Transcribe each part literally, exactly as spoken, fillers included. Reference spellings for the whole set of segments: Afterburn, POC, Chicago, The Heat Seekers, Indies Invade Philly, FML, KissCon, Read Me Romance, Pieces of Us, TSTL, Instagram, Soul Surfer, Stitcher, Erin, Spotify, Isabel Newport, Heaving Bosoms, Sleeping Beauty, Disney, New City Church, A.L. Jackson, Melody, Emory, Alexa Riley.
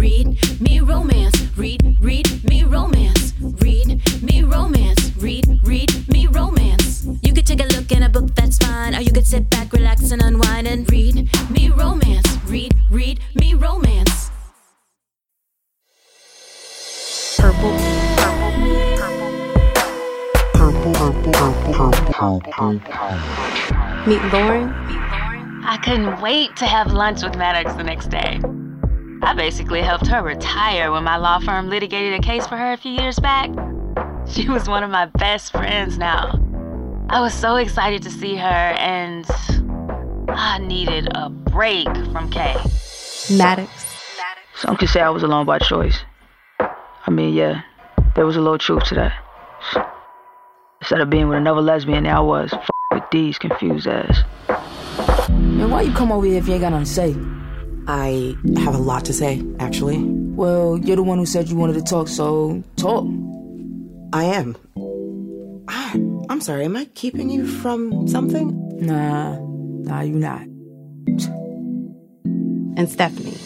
Read me romance, read, read me romance, read me romance, read, read me romance. You could take a look in a book, that's fine, or you could sit back, relax, and unwind and read me romance, read, read me romance. Purple, purple, purple, purple, purple, purple, purple, purple. Meet Lauren. I couldn't wait to have lunch with Maddox the next day. I basically helped her retire when my law firm litigated a case for her a few years back. She was one of my best friends now. I was so excited to see her, and I needed a break from Kay. Maddox. Some could say I was alone by choice. I mean, yeah, there was a little truth to that. Instead of being with another lesbian, there I was, f***ing with these confused ass. Man, why you come over here if you ain't got nothing to say? I have a lot to say, actually. Well, you're the one who said you wanted to talk, so talk. I am. I, I'm sorry, am I keeping you from something? Nah, nah, you not. And Stephanie.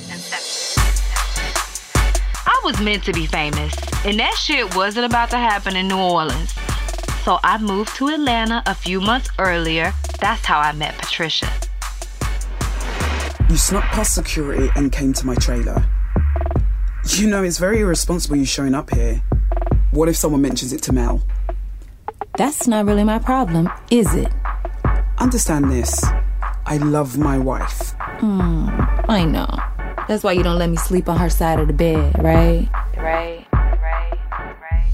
I was meant to be famous, and that shit wasn't about to happen in New Orleans. So I moved to Atlanta a few months earlier. That's how I met Patricia. You snuck past security and came to my trailer. You know, it's very irresponsible you showing up here. What if someone mentions it to Mel? That's not really my problem, is it? Understand this. I love my wife. Hmm, I know. That's why you don't let me sleep on her side of the bed, right? Right, right, right.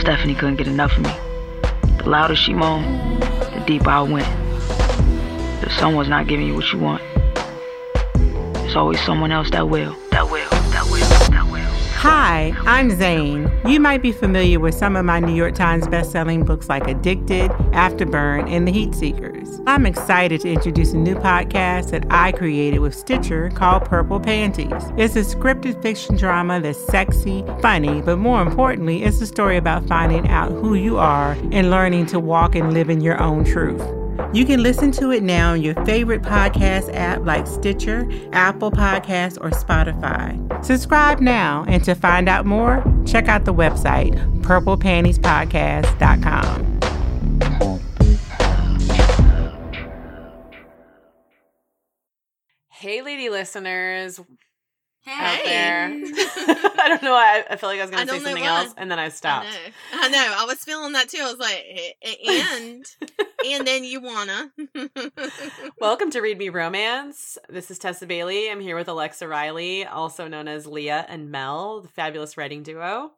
Stephanie couldn't get enough of me. The louder she moaned, the deeper I went. If someone's not giving you what you want, there's always someone else that will, that will, that will, that will. Hi, I'm Zane. You might be familiar with some of my New York Times best-selling books like Addicted, Afterburn, and The Heat Seekers. I'm excited to introduce a new podcast that I created with Stitcher called Purple Panties. It's a scripted fiction drama that's sexy, funny, but more importantly, it's a story about finding out who you are and learning to walk and live in your own truth. You can listen to it now on your favorite podcast app like Stitcher, Apple Podcasts, or Spotify. Subscribe now, and to find out more, check out the website, purple panties podcast dot com. Hey, lady listeners. Hey. Out there. I don't know why. I felt like I was going to say something else, and then I stopped. I know. I know. I was feeling that, too. I was like, and, and then you wanna. Welcome to Read Me Romance. This is Tessa Bailey. I'm here with Alexa Riley, also known as Leah and Mel, the fabulous writing duo.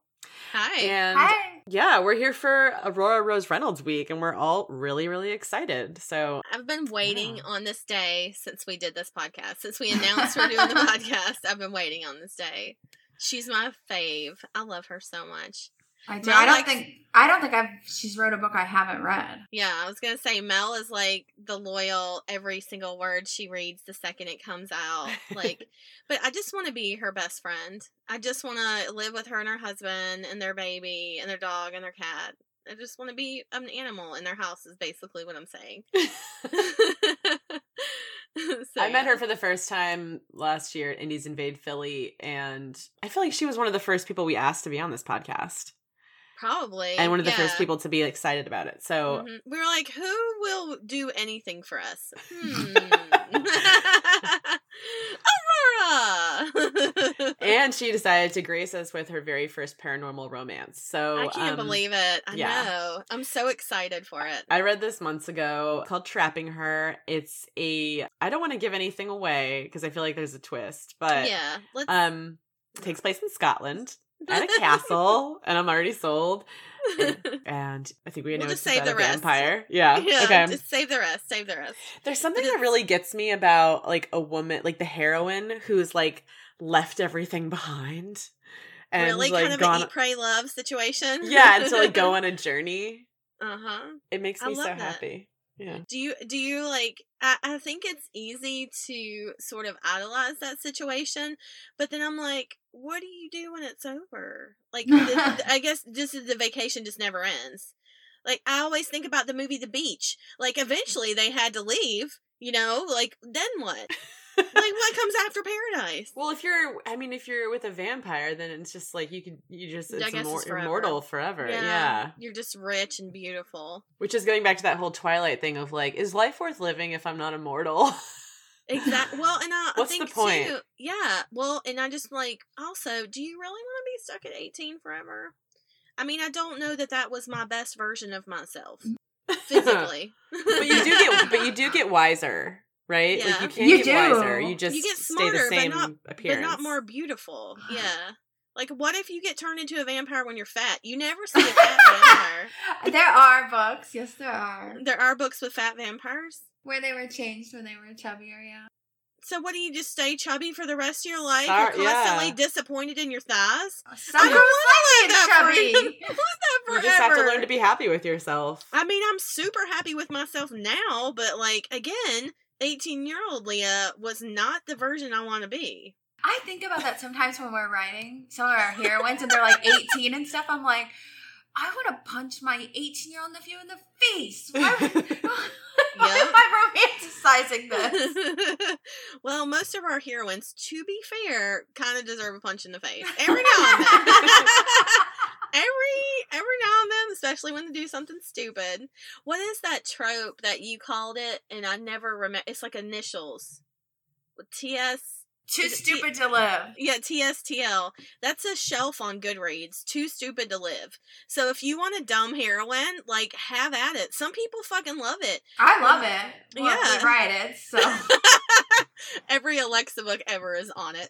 Hi. And Hi. Yeah, we're here for Aurora Rose Reynolds week, and we're all really, really excited. So I've been waiting yeah. on this day since we did this podcast. Since we announced we're doing the podcast, I've been waiting on this day. She's my fave. I love her so much. I do. Mel, I don't like, think I don't think I've she's wrote a book I haven't read. Yeah, I was gonna say Mel is like the loyal, every single word she reads the second it comes out. Like, but I just want to be her best friend. I just want to live with her and her husband and their baby and their dog and their cat. I just want to be an animal in their house is basically what I'm saying. So, I yeah. met her for the first time last year at Indies Invade Philly, and I feel like she was one of the first people we asked to be on this podcast. Probably. And one of the yeah. first people to be excited about it. So mm-hmm. we were like, who will do anything for us? Hmm. Aurora! And she decided to grace us with her very first paranormal romance. So I can't um, believe it. I yeah. know. I'm so excited for it. I read this months ago called Trapping Her. It's a, I don't want to give anything away because I feel like there's a twist, but yeah, let's... um, it takes place in Scotland. At a castle, and I'm already sold. And, and I think we know we'll it's about the a rest. vampire. Yeah. yeah okay. Just save the rest. Save the rest. There's something that really gets me about like a woman, like the heroine who's like left everything behind. And, really, like, kind of gone... an eat, pray, love situation. Yeah, and to like go on a journey. Uh huh. It makes me so that. happy. Yeah. Do you do you like? I, I think it's easy to sort of idolize that situation, but then I'm like, what do you do when it's over? Like, this, I guess this is the vacation just never ends. Like, I always think about the movie The Beach. Like, eventually they had to leave. You know, like then what? Like, what comes after paradise? Well, if you're, I mean, if you're with a vampire, then it's just like you can, you just, it's, immor- it's forever. immortal forever. Yeah, yeah. You're just rich and beautiful. Which is going back to that whole Twilight thing of like, is life worth living if I'm not immortal? Exactly. Well, and I What's think the point? too, yeah. Well, and I just like, also, do you really want to be stuck at eighteen forever? I mean, I don't know that that was my best version of myself physically. But you do get, but you do get wiser. Right? Yeah. Like, you can't you get do. wiser. You just you get smarter, stay the same but not, appearance. But not more beautiful. Yeah. Like, what if you get turned into a vampire when you're fat? You never see a fat vampire. There are books. Yes, there are. There are books with fat vampires? Where they were changed when they were chubbier, yeah. So what, do you just stay chubby for the rest of your life? Sorry, you're constantly yeah. disappointed in your thighs? Sorry. I don't want to live that chubby. For, that forever. You just have to learn to be happy with yourself. I mean, I'm super happy with myself now, but, like, again... eighteen-year-old Leah was not the version I want to be. I think about that sometimes when we're writing some of our heroines and they're like eighteen and stuff. I'm like, I want to punch my eighteen-year-old nephew in the face. Why, why am I romanticizing this? Well, most of our heroines, to be fair, kind of deserve a punch in the face. Every now and then. Every every now and then, especially when they do something stupid. What is that trope that you called it? And I never remember. It's like initials. T S. Too stupid T- to live. Yeah, T S T L. That's a shelf on Goodreads. Too stupid to live. So if you want a dumb heroine, like, have at it. Some people fucking love it. I love um, it. Well, yeah, we write it. So every Alexa book ever is on it.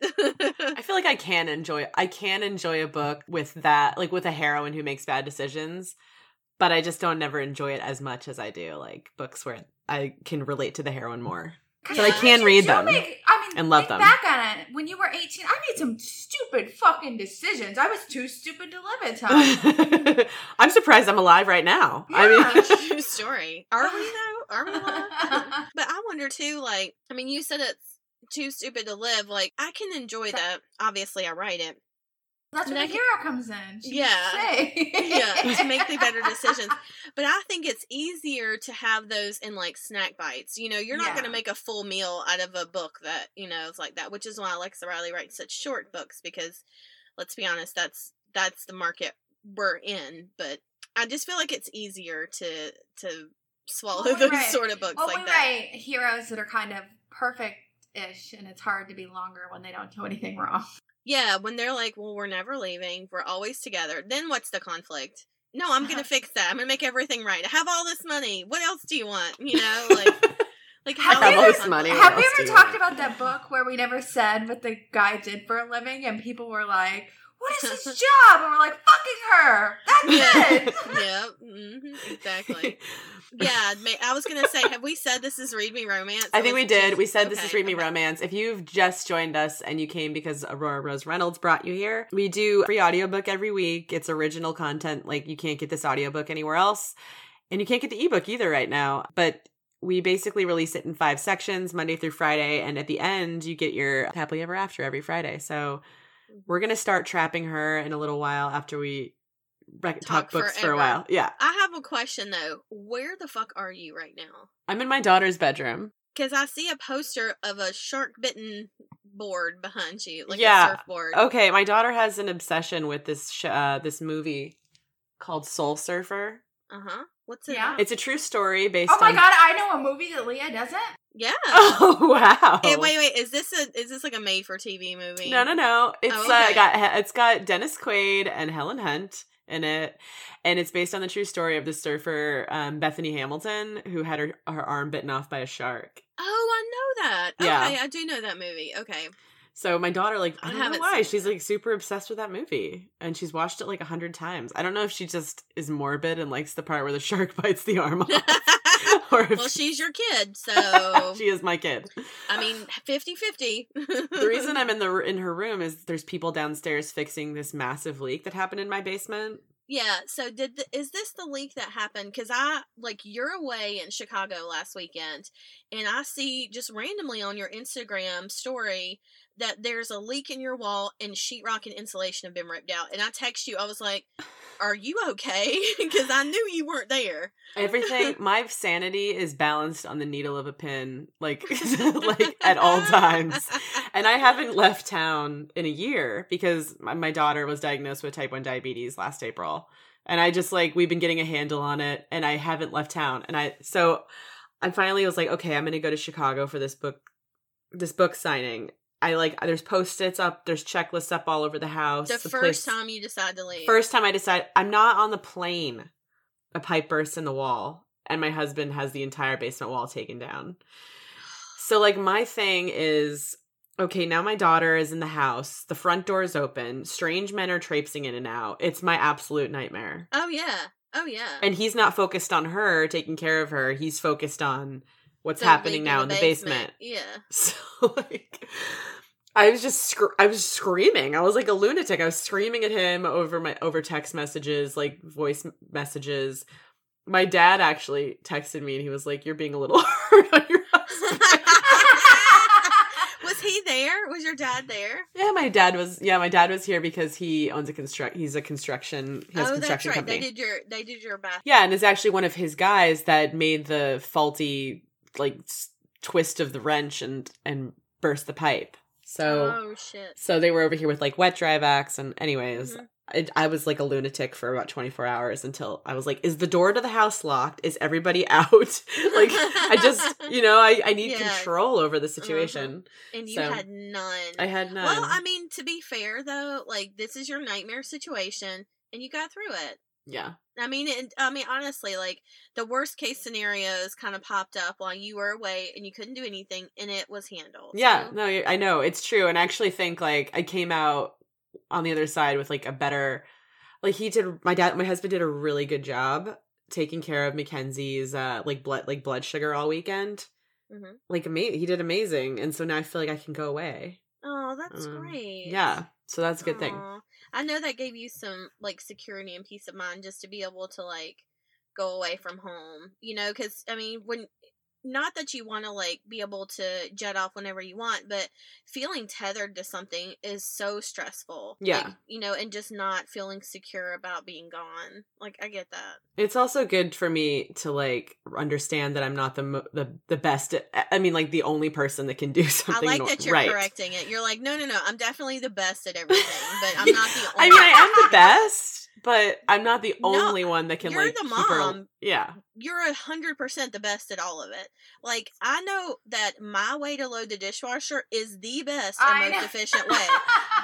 I feel like I can enjoy. I can enjoy a book with that, like with a heroine who makes bad decisions. But I just don't never enjoy it as much as I do like books where I can relate to the heroine more. But I can read them. Make, I mean, and love them. Back on it, when you were eighteen, I made some stupid fucking decisions. I was too stupid to live at times. I'm surprised I'm alive right now. Yeah. I mean, true story. Are we though? Are we alive? But I wonder too. Like, I mean, you said it's too stupid to live. Like, I can enjoy that. Obviously, I write it. That's when the hero comes in. She yeah. yeah. To make the better decisions. But I think it's easier to have those in like snack bites. You know, you're not yeah. going to make a full meal out of a book that, you know, is like that, which is why Alexa Riley writes such short books because, let's be honest, that's that's the market we're in. But I just feel like it's easier to to swallow well, those write, sort of books well, like we that. Write heroes that are kind of perfect-ish, and it's hard to be longer when they don't do anything wrong. Yeah, when they're like, well, we're never leaving, we're always together, then what's the conflict? No, I'm going to fix that. I'm going to make everything right. I have all this money. What else do you want? You know, like, like how I have all this money. Have we ever talked about that book where we never said what the guy did for a living and people were like, what is his job? And we're like, fucking her. That's it. Yep. Mm-hmm. Exactly. Yeah. I was going to say, have we said this is Read Me Romance? I think we did. Just... We said okay, this is Read Me okay. Romance. If you've just joined us and you came because Aurora Rose Reynolds brought you here, we do a free audiobook every week. It's original content. Like, you can't get this audiobook anywhere else. And you can't get the ebook either right now. But we basically release it in five sections, Monday through Friday. And at the end, you get your Happily Ever After every Friday. So... we're going to start Trapping Her in a little while after we rec- talk, talk books forever. for a while. Yeah. I have a question, though. Where the fuck are you right now? I'm in my daughter's bedroom. Because I see a poster of a shark-bitten board behind you, like yeah. a surfboard. Okay, my daughter has an obsession with this sh- uh, this movie called Soul Surfer. Uh-huh. What's it yeah. about? It's a true story based on... Oh my on- god, I know a movie that Leah doesn't? Yeah. Oh, wow. Hey, wait, wait. Is this a is this like a made-for-T V movie? No, no, no. It's oh, okay. uh, got it's got Dennis Quaid and Helen Hunt in it, and it's based on the true story of the surfer um, Bethany Hamilton, who had her, her arm bitten off by a shark. Oh, I know that. Yeah. Okay, I do know that movie. Okay. So my daughter, like, I don't I know why. She's, like, super obsessed with that movie. And she's watched it, like, a hundred times. I don't know if she just is morbid and likes the part where the shark bites the arm off. Or if well, she's your kid, so... She is my kid. I mean, fifty-fifty. The reason I'm in the in her room is there's people downstairs fixing this massive leak that happened in my basement. Yeah, so did the, is this the leak that happened? Because I, like, you're away in Chicago last weekend, and I see just randomly on your Instagram story... that there's a leak in your wall and sheetrock and insulation have been ripped out. And I text you, I was like, are you okay? Because I knew you weren't there. Everything, my sanity is balanced on the needle of a pin, like, like at all times. And I haven't left town in a year because my daughter was diagnosed with type one diabetes last April. And I just, like, we've been getting a handle on it, and I haven't left town. And I, so I finally was like, okay, I'm going to go to Chicago for this book, this book signing. I, like, there's Post-its up, there's checklists up all over the house. The, the first place, time you decide to leave. First time I decide, I'm not on the plane. A pipe bursts in the wall, and my husband has the entire basement wall taken down. So, like, my thing is, okay, now my daughter is in the house. The front door is open. Strange men are traipsing in and out. It's my absolute nightmare. Oh, yeah. Oh, yeah. And he's not focused on her, taking care of her. He's focused on what's Don't happening now in the basement. the basement. Yeah. So, like, I was just, sc- I was screaming. I was like a lunatic. I was screaming at him over my, over text messages, like voice messages. My dad actually texted me, and he was like, you're being a little hard on your husband. Was he there? Was your dad there? Yeah, my dad was. Yeah, my dad was here because he owns a construct. He's a construction. He has oh, a construction that's right. Company. They did your. They did your bath. Yeah, and it's actually one of his guys that made the faulty like s- twist of the wrench and and burst the pipe. So oh shit. So they were over here with like wet dry vacs, and anyways, mm-hmm. I, I was like a lunatic for about twenty-four hours until I was like, is the door to the house locked? Is everybody out? Like I just, you know, I I need yeah. control over the situation. Mm-hmm. And you so, had none. I had none. Well, I mean, to be fair though, like this is your nightmare situation, and you got through it. Yeah. I mean, it, I mean, honestly, like the worst case scenarios kind of popped up while you were away and you couldn't do anything, and it was handled. Yeah, so. no, I know it's true. And I actually think like I came out on the other side with like a better, like he did. My dad, my husband did a really good job taking care of Mackenzie's uh, like blood, like blood sugar all weekend. Mm-hmm. Like ama- he did amazing, and so now I feel like I can go away. Oh, that's um, great. Yeah, so that's a good Aww. thing. I know that gave you some, like, security and peace of mind just to be able to, like, go away from home, you know, because, I mean, when, not that you want to, like, be able to jet off whenever you want, but feeling tethered to something is so stressful. Yeah. Like, you know, and just not feeling secure about being gone. Like, I get that. It's also good for me to, like, understand that I'm not the mo- the, the best, at, I mean, like, the only person that can do something. I like no- that you're right. correcting it. You're like, no, no, no, I'm definitely the best at everything, but I'm not the only I mean, I am the best, but I'm not the only no, one that can, you're like, the mom. Keep her, yeah. You're one hundred percent the best at all of it. Like, I know that my way to load the dishwasher is the best and I most know. efficient way,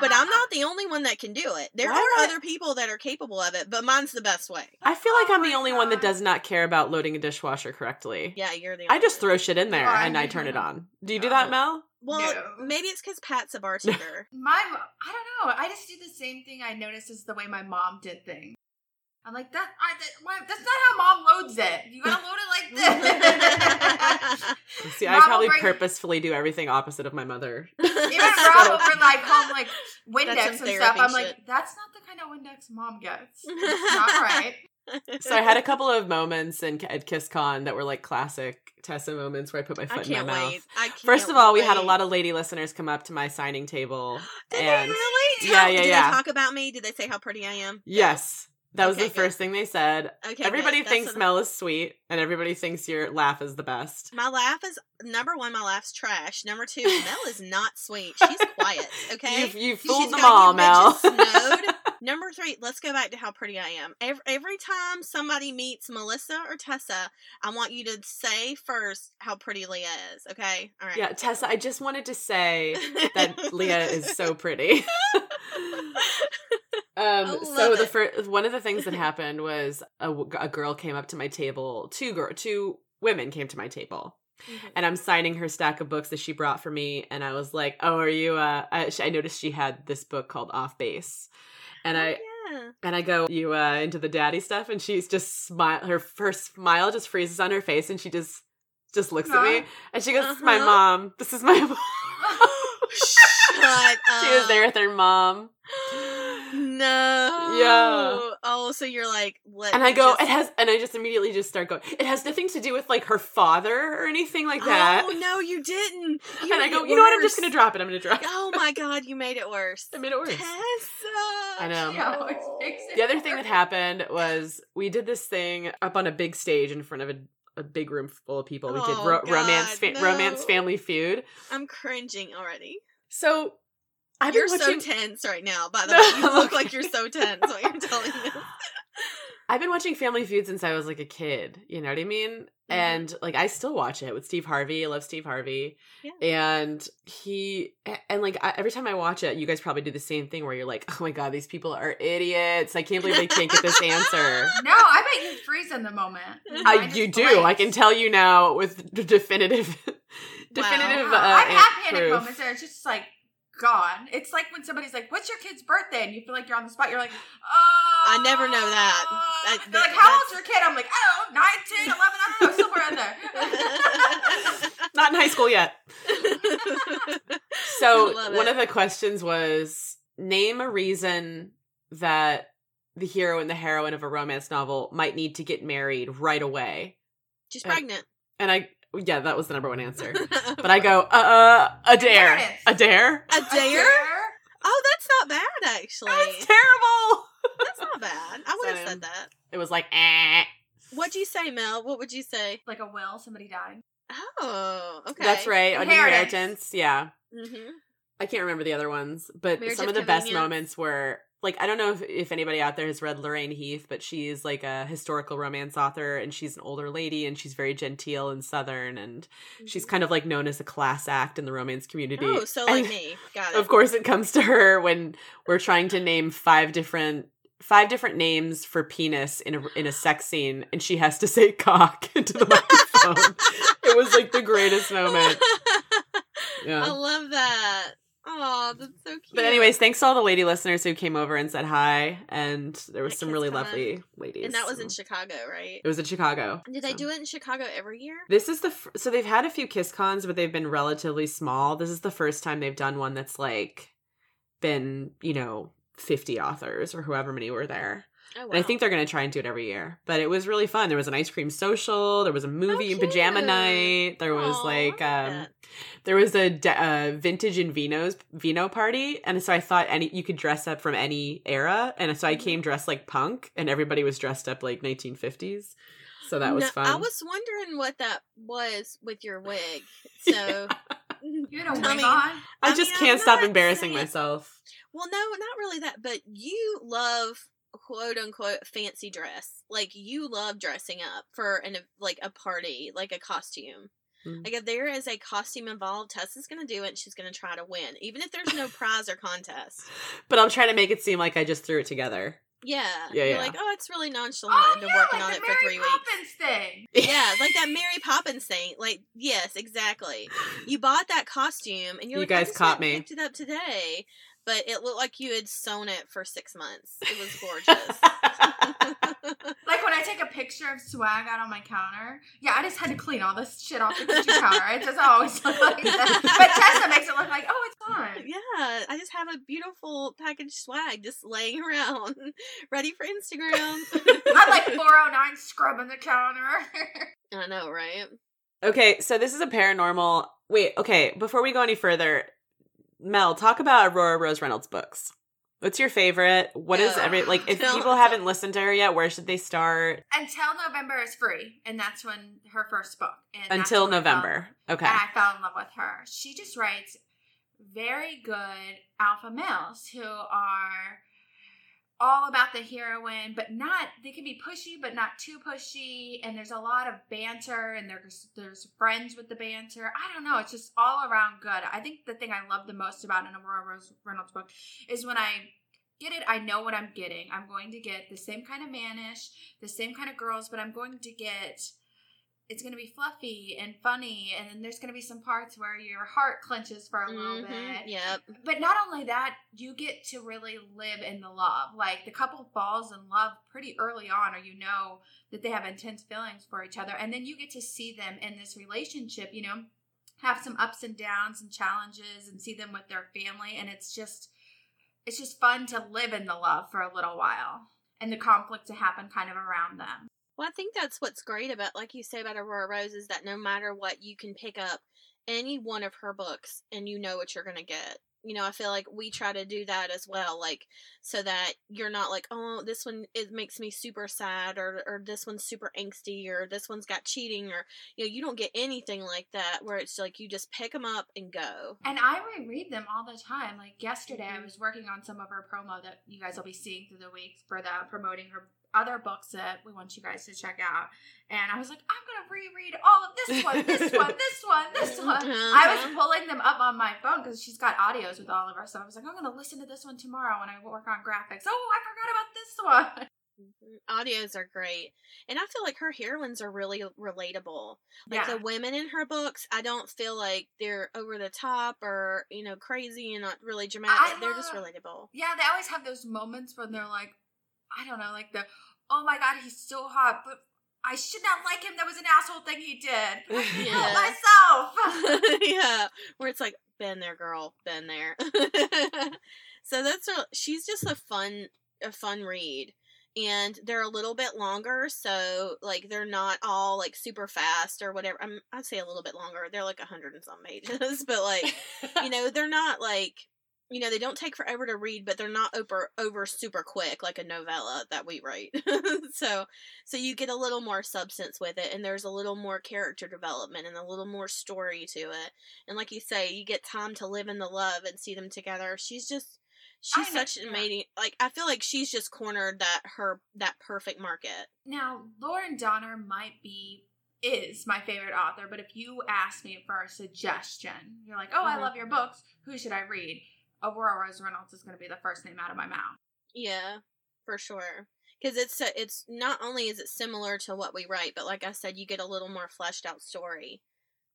but I'm not the only one that can do it. There Why are I... other people that are capable of it, but mine's the best way. I feel like oh I'm the only God. one that does not care about loading a dishwasher correctly. Yeah, you're the only I just one. throw shit in there I and I turn it on. Do you do that, Mel? Well, no. Maybe it's because Pat's a bartender. My, I don't know. I just do the same thing I noticed is the way my mom did things. I'm like, that, I, that my, that's not how mom loads it. You gotta load it like this. See, mom I probably bring, purposefully do everything opposite of my mother. Even Rob over like home, like Windex and stuff. I'm shit. like, that's not the kind of Windex mom gets. It's not right. So I had a couple of moments in, at KissCon that were like classic Tessa moments where I put my foot in my mouth. Wait. I can't First of all, wait. we had a lot of lady listeners come up to my signing table. Did and they really? Yeah, yeah, Did yeah. they talk about me? Did they say how pretty I am? Yes. That was okay, the good. first thing they said. Okay, everybody good. thinks Mel is sweet, and everybody thinks your laugh is the best. My laugh is, number one, my laugh's trash. Number two, Mel is not sweet. She's quiet, okay? You, you fooled She's them all, Mel. Snowed. Number three, let's go back to how pretty I am. Every, every time somebody meets Melissa or Tessa, I want you to say first how pretty Leah is, okay? All right. Yeah, Tessa, I just wanted to say that Leah is so pretty. Um, so the first, one of the things that happened was a, a girl came up to my table, two girl, two women came to my table, mm-hmm. and I'm signing her stack of books that she brought for me. And I was like, oh, are you, uh, I, I noticed she had this book called Off Base, and oh, I, yeah. and I go, you, uh, into the daddy stuff. And she's just smile, her, her smile just freezes on her face. And she just, just looks uh-huh. at me and she goes, uh-huh. my mom, this is my mom. Shut up. She was there with her mom. No. Yeah. Oh, so you're like, let and I go, just... it has, and I just immediately just start going, it has nothing to do with like her father or anything like that. Oh, no, you didn't. You and I go, you know what? I'm just going to drop it. I'm going to drop it. Oh my God, you made it worse. I made it worse. Tessa. I know. She always makes it the other worse. Thing that happened was we did this thing up on a big stage in front of a a big room full of people. We oh, did ro- God, romance, fa- no. romance, Family Feud. I'm cringing already. So I've you're been watching... so tense right now. By the no, way, you okay. look like you're so tense when you're telling this. I've been watching Family Feud since I was like a kid. You know what I mean? Mm-hmm. And like I still watch it with Steve Harvey. I love Steve Harvey. Yeah. And he and like I, every time I watch it, you guys probably do the same thing where you're like, "Oh my God, these people are idiots! I can't believe they can't get this answer." No, I bet you freeze in the moment. Uh, you do. Blanks. I can tell you now with definitive, wow. definitive. Wow. Uh, I've had panic proof. moments there. It's just like. Gone. It's like when somebody's like, "What's your kid's birthday?" and you feel like you're on the spot. You're like, "Oh, I never know that." I, they're like, "How old's your kid?" I'm like, "I don't know, nine, ten, eleven, I don't know, somewhere in there." Not in high school yet. So one of the questions was, name a reason that the hero and the heroine of a romance novel might need to get married right away. She's and, pregnant. And I. Yeah, that was the number one answer. But I go, uh, uh, a dare. A dare? A dare? Oh, that's not bad, actually. That's terrible. That's not bad. I would so, have said that. It was like, eh. What'd you say, Mel? What would you say? Like a will, somebody died. Oh, okay. That's right. On inheritance. inheritance. Yeah. Mm-hmm. I can't remember the other ones, but marriage some of the best moments were... Like, I don't know if, if anybody out there has read Lorraine Heath, but she's like a historical romance author, and she's an older lady, and she's very genteel and Southern, and mm-hmm. she's kind of like known as a class act in the romance community. Oh, so like and me. Got it. Of course it comes to her when we're trying to name five different five different names for penis in a, in a sex scene, and she has to say cock into the microphone. It was like the greatest moment. Yeah. I love that. Oh, that's so cute. But anyways, thanks to all the lady listeners who came over and said hi, and there was that some really lovely on. ladies. And that was so. in Chicago, right? It was in Chicago. Did so. they do it in Chicago every year? This is the f- so they've had a few Kiss Cons, but they've been relatively small. This is the first time they've done one that's like been, you know, fifty authors or however many were there. Oh, wow. And I think they're going to try and do it every year. But it was really fun. There was an ice cream social. There was a movie and pajama night. There was Aww, like, um, there was a uh, vintage and vinos vino party. And so I thought any you could dress up from any era. And so I came dressed like punk, and everybody was dressed up like nineteen fifties. So that was no, fun. I was wondering what that was with your wig. So yeah. you had a wig I mean, on. I just I mean, can't I'm stop embarrassing saying... myself. Well, no, not really that. But you love. "Quote unquote fancy dress." Like you love dressing up for an like a party, like a costume. Mm-hmm. Like if there is a costume involved, Tessa's gonna do it, and she's gonna try to win, even if there's no prize or contest. But I'm trying to make it seem like I just threw it together. Yeah, yeah. You're yeah. like, "Oh, it's really nonchalant. Oh, I've been yeah, working like on it Mary for three Poppins weeks." Thing. Yeah, like that Mary Poppins thing. Like, yes, exactly. You bought that costume, and you're you like, guys I just caught me. Picked it up today. But it looked like you had sewn it for six months. It was gorgeous. Like when I take a picture of swag out on my counter, yeah, I just had to clean all this shit off the kitchen counter. It doesn't always look like that. But Tessa makes it look like, oh, it's fun. Yeah, I just have a beautiful packaged swag just laying around, ready for Instagram. I'm like four oh nine scrubbing the counter. I know, right? Okay, so this is a paranormal. Wait, okay, before we go any further, Mel, talk about Aurora Rose Reynolds' books. What's your favorite? What is every like? If people haven't listened to her yet, where should they start? Until November is free, and that's when her first book. And Until November, fell, okay. And I fell in love with her. She just writes very good alpha males who are all about the heroine, but not. They can be pushy, but not too pushy. And there's a lot of banter, and there's there's friends with the banter. I don't know. It's just all around good. I think the thing I love the most about an Aurora Rose Reynolds book is when I get it, I know what I'm getting. I'm going to get the same kind of manish, the same kind of girls, but I'm going to get. It's going to be fluffy and funny, and then there's going to be some parts where your heart clenches for a little mm-hmm, bit. Yep. But not only that, you get to really live in the love. Like, the couple falls in love pretty early on, or you know that they have intense feelings for each other, and then you get to see them in this relationship, you know, have some ups and downs and challenges, and see them with their family, and it's just it's just fun to live in the love for a little while and the conflict to happen kind of around them. Well, I think that's what's great about, like you say about Aurora Rose, is that no matter what, you can pick up any one of her books and you know what you're going to get. You know, I feel like we try to do that as well, like, so that you're not like, oh, this one, it makes me super sad, or or this one's super angsty, or this one's got cheating, or, you know, you don't get anything like that where it's like you just pick them up and go. And I reread them all the time. Like yesterday, I was working on some of her promo that you guys will be seeing through the week for the promoting her other books that we want you guys to check out. And I was like, I'm going to reread all of this one, this one, this one, this one. Uh-huh. I was pulling them up on my phone because she's got audios with all of her stuff. I was like, I'm going to listen to this one tomorrow when I work on graphics. Oh, I forgot about this one. Audios are great. And I feel like her heroines are really relatable. Like yeah. The women in her books, I don't feel like they're over the top or, you know, crazy and not really dramatic. I, they're uh, just relatable. Yeah, they always have those moments when they're like, I don't know, like the, oh my god, he's so hot, but I should not like him. That was an asshole thing he did. I hate myself. Yeah. Where it's like, been there, girl. Been there. So that's, a, she's just a fun, a fun read. And they're a little bit longer, so, like, they're not all, like, super fast or whatever. I'm, I'd say a little bit longer. They're, like, a hundred and some pages. But, like, you know, they're not, like... You know, they don't take forever to read, but they're not over, over super quick like a novella that we write. so so you get a little more substance with it, and there's a little more character development and a little more story to it. And like you say, you get time to live in the love and see them together. She's just, she's I such know. an amazing, like, I feel like she's just cornered that her, that perfect market. Now, Lauren Donner might be, is my favorite author, but if you ask me for a suggestion, you're like, oh, mm-hmm. I love your books, who should I read? Aurora Rose Reynolds is going to be the first name out of my mouth. Yeah, for sure. Because it's uh, it's not only is it similar to what we write, but like I said, you get a little more fleshed out story.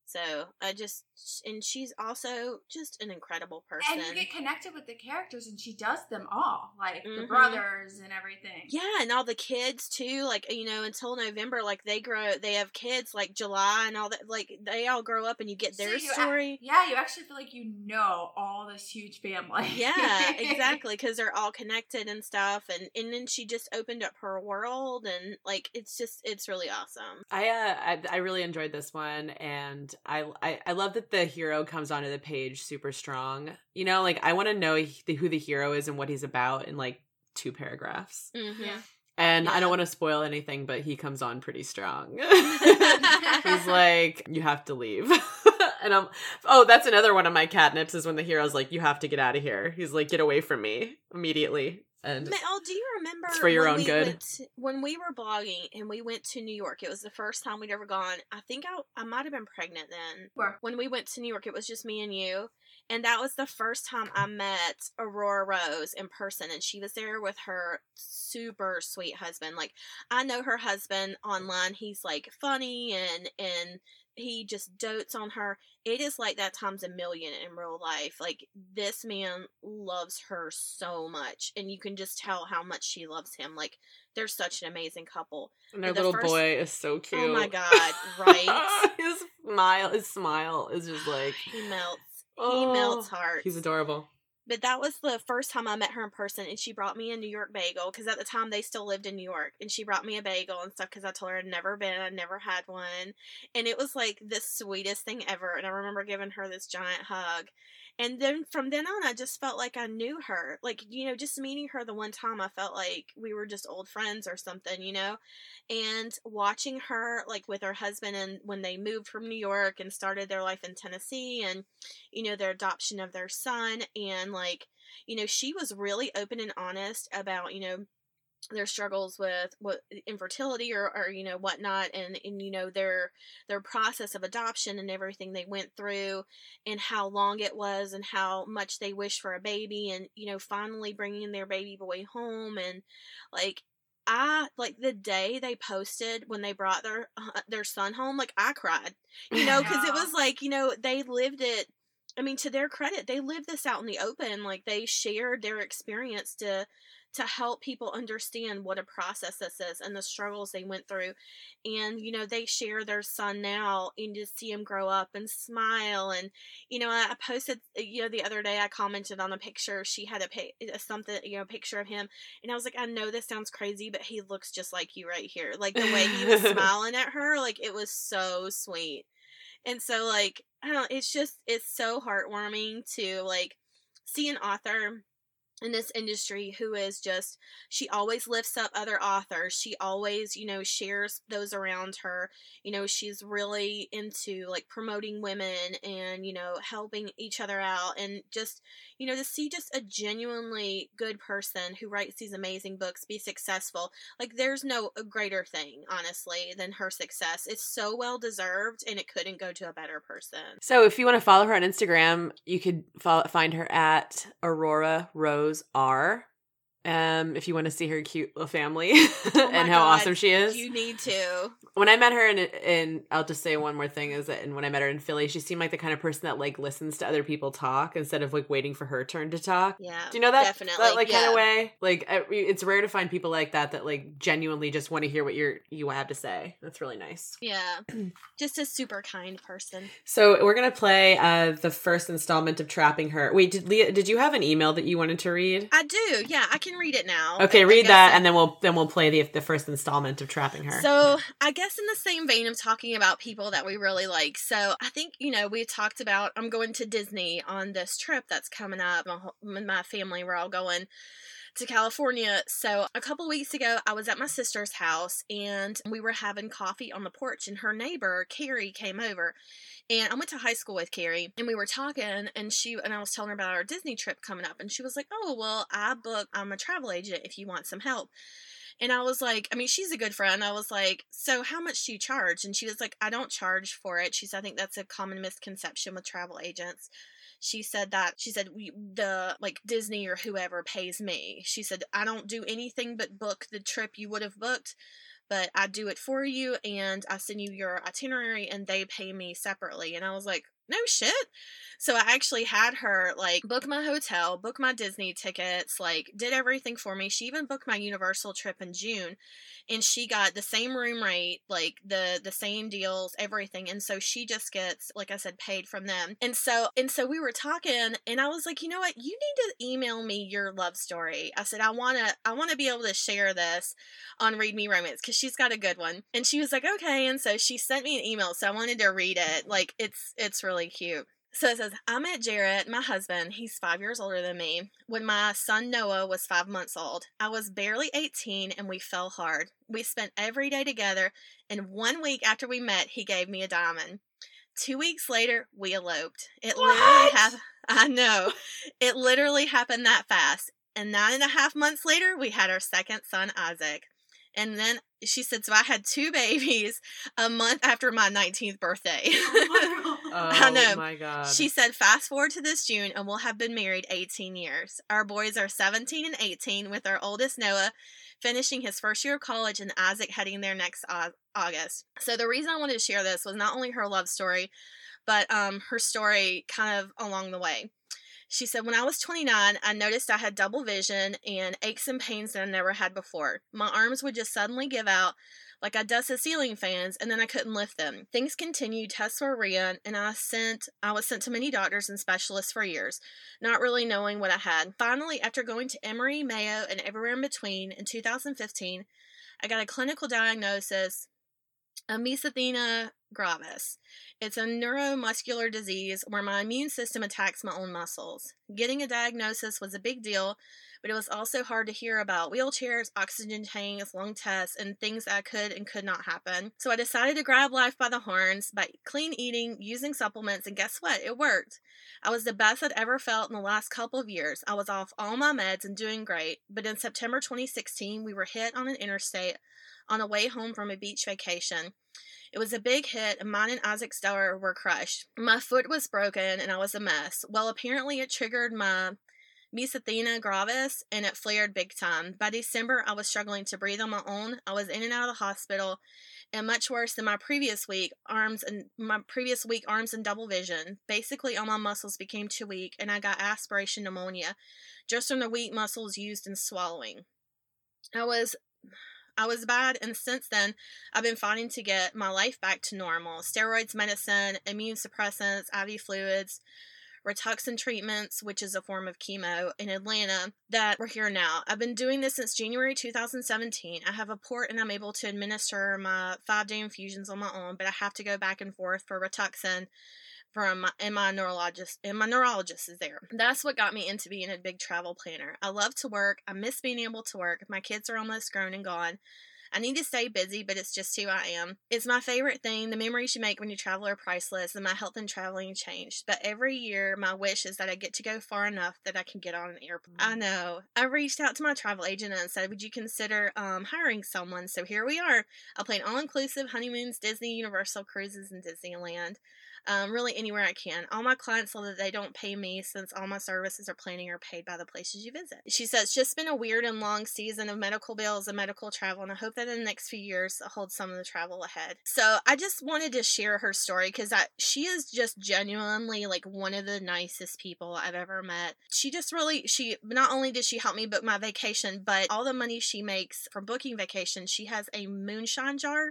So I just, and she's also just an incredible person. And you get connected with the characters, and she does them all, like mm-hmm. the brothers and everything. Yeah, and all the kids too. Like, you know, Until November, like they grow, they have kids like July and all that. Like they all grow up, and you get their so you story. A- yeah, you actually feel like you know all this huge family. Yeah, exactly, because they're all connected and stuff. And and then she just opened up her world, and like it's just it's really awesome. I uh, I, I really enjoyed this one, and. I, I I love that the hero comes onto the page super strong. You know, like I want to know he, who the hero is and what he's about in like two paragraphs. Mm-hmm. Yeah. And yeah. I don't want to spoil anything, but he comes on pretty strong. He's like, you have to leave. And I'm, oh, that's another one of my catnips is when the hero's like, you have to get out of here. He's like, get away from me immediately. And Mel, do you remember it's for your when own we good. Went to, when we were blogging and we went to New York, it was the first time we'd ever gone. I think I I might have been pregnant then. Where? When we went to New York, it was just me and you. And that was the first time I met Aurora Rose in person. And she was there with her super sweet husband. Like, I know her husband online. He's, like, funny and and he just dotes on her. It is like that times a million in real life. Like, this man loves her so much. And you can just tell how much she loves him. Like, they're such an amazing couple. And their and the little first... boy is so cute. Oh, my God. Right? His smile, his smile is just like... He melts. He oh, melts hearts. He's adorable. But that was the first time I met her in person, and she brought me a New York bagel, because at the time they still lived in New York, and she brought me a bagel and stuff, because I told her I'd never been, I'd never had one, and it was like the sweetest thing ever, and I remember giving her this giant hug, and then from then on, I just felt like I knew her, like, you know, just meeting her the one time, I felt like we were just old friends or something, you know, and watching her, like, with her husband, and when they moved from New York and started their life in Tennessee, and, you know, their adoption of their son, and, like, you know, she was really open and honest about, you know, their struggles with what infertility or, or, you know, whatnot. And, and, you know, their, their process of adoption and everything they went through and how long it was and how much they wished for a baby and, you know, finally bringing their baby boy home. And like, I, like the day they posted when they brought their, uh, their son home, like I cried, you know, cause it was like, you know, they lived it. I mean, to their credit, they lived this out in the open. Like they shared their experience to, to help people understand what a process this is and the struggles they went through. And, you know, they share their son now and to see him grow up and smile. And, you know, I posted, you know, the other day I commented on a picture. She had a, a something, you know, picture of him. And I was like, I know this sounds crazy, but he looks just like you right here. Like the way he was smiling at her, like it was so sweet. And so, like, I don't know, it's just, it's so heartwarming to, like, see an author in this industry who is just, she always lifts up other authors. She always, you know, shares those around her. You know, she's really into, like, promoting women and, you know, helping each other out. And just, you know, to see just a genuinely good person who writes these amazing books be successful. Like, there's no greater thing, honestly, than her success. It's so well deserved, and it couldn't go to a better person. So if you want to follow her on Instagram, you could follow, find her at Aurora Rose are um if you want to see her cute little family oh and how God, awesome she is. You need to. When I met her in, in I'll just say one more thing is that and when I met her in Philly, she seemed like the kind of person that, like, listens to other people talk instead of, like, waiting for her turn to talk. Yeah, do you know that definitely that, like yeah. kind of way, like I, it's rare to find people like that that, like, genuinely just want to hear what you're you have to say. That's really nice. Yeah, just a super kind person. So we're gonna play uh the first installment of Trapping Her. Wait, did Leah, did you have an email that you wanted to read? I do. Yeah, I can read it now. Okay, read that, and then we'll then we'll play the the first installment of Trapping Her. So I guess in the same vein of talking about people that we really like. So I think, you know, we talked about I'm going to Disney on this trip that's coming up. My, my family, we're all going to California. So a couple weeks ago, I was at my sister's house, and we were having coffee on the porch, and her neighbor, Carrie, came over. And I went to high school with Carrie, and we were talking, and she and I was telling her about our Disney trip coming up, and she was like, oh, well, I booked, I'm a travel agent if you want some help. And I was like, I mean, she's a good friend. I was like, so how much do you charge? And she was like, I don't charge for it. She said, I think that's a common misconception with travel agents. She said that, she said, we, the, like, Disney or whoever pays me. She said, I don't do anything but book the trip you would have booked, but I do it for you, and I send you your itinerary, and they pay me separately. And I was like, no shit. So I actually had her, like, book my hotel, book my Disney tickets, like, did everything for me. She even booked my Universal trip in June, and she got the same room rate, like, the the same deals, everything. And so she just gets, like I said, paid from them. And so and so we were talking, and I was like, you know what? You need to email me your love story. I said, I wanna I wanna be able to share this on Read Me Romance, because she's got a good one. And she was like, okay. And so she sent me an email, so I wanted to read it. Like, it's it's really cute. So it says, I met Jarrett, my husband, he's five years older than me, when my son Noah was five months old. I was barely eighteen, and we fell hard. We spent every day together, and one week after we met, he gave me a diamond. Two weeks later, we eloped. It what? literally happened. I know. It literally happened that fast. And nine and a half months later, we had our second son, Isaac. And then she said, so I had two babies a month after my nineteenth birthday. Oh, my God. I know. Oh, my God. She said, fast forward to this June, and we'll have been married eighteen years. Our boys are seventeen and eighteen, with our oldest, Noah, finishing his first year of college, and Isaac heading there next August. So the reason I wanted to share this was not only her love story, but um, her story kind of along the way. She said, when I was twenty-nine, I noticed I had double vision and aches and pains that I never had before. My arms would just suddenly give out like I dusted ceiling fans, and then I couldn't lift them. Things continued, tests were ran, and I sent I was sent to many doctors and specialists for years, not really knowing what I had. Finally, after going to Emory, Mayo, and everywhere in between, in two thousand fifteen, I got a clinical diagnosis of myasthenia gravis. It's a neuromuscular disease where my immune system attacks my own muscles. Getting a diagnosis was a big deal, but it was also hard to hear about wheelchairs, oxygen tanks, lung tests, and things that could and could not happen. So I decided to grab life by the horns by clean eating, using supplements, and guess what? It worked. I was the best I'd ever felt in the last couple of years. I was off all my meds and doing great, but in September twenty sixteen, we were hit on an interstate on the way home from a beach vacation. It was a big hit, and mine and Isaac's daughter were crushed. My foot was broken, and I was a mess. Well, apparently it triggered my myasthenia gravis, and it flared big time. By December, I was struggling to breathe on my own. I was in and out of the hospital, and much worse than my previous week arms and my previous week arms and double vision. Basically, all my muscles became too weak, and I got aspiration pneumonia just from the weak muscles used in swallowing. I was, I was bad, and since then, I've been fighting to get my life back to normal. Steroids, medicine, immune suppressants, I V fluids, Rituxan treatments, which is a form of chemo, in Atlanta, that we're here now. I've been doing this since January two thousand seventeen. I have a port and I'm able to administer my five-day infusions on my own, but I have to go back and forth for Rituxan from my, and my neurologist, and my neurologist is there. That's what got me into being a big travel planner. I love to work. I miss being able to work. My kids are almost grown and gone. I need to stay busy, but it's just who I am. It's my favorite thing. The memories you make when you travel are priceless, and my health and traveling changed. But every year, my wish is that I get to go far enough that I can get on an airplane. I know. I reached out to my travel agent and said, would you consider um, hiring someone? So here we are. I plan all-inclusive honeymoons, Disney, Universal Cruises, and Disneyland. Um, really anywhere I can. All my clients know that they don't pay me since all my services or planning are paid by the places you visit. She says, it's just been a weird and long season of medical bills and medical travel, and I hope that in the next few years I'll hold some of the travel ahead. So I just wanted to share her story because she is just genuinely like one of the nicest people I've ever met. She just really, she not only did she help me book my vacation, but all the money she makes from booking vacation, she has a moonshine jar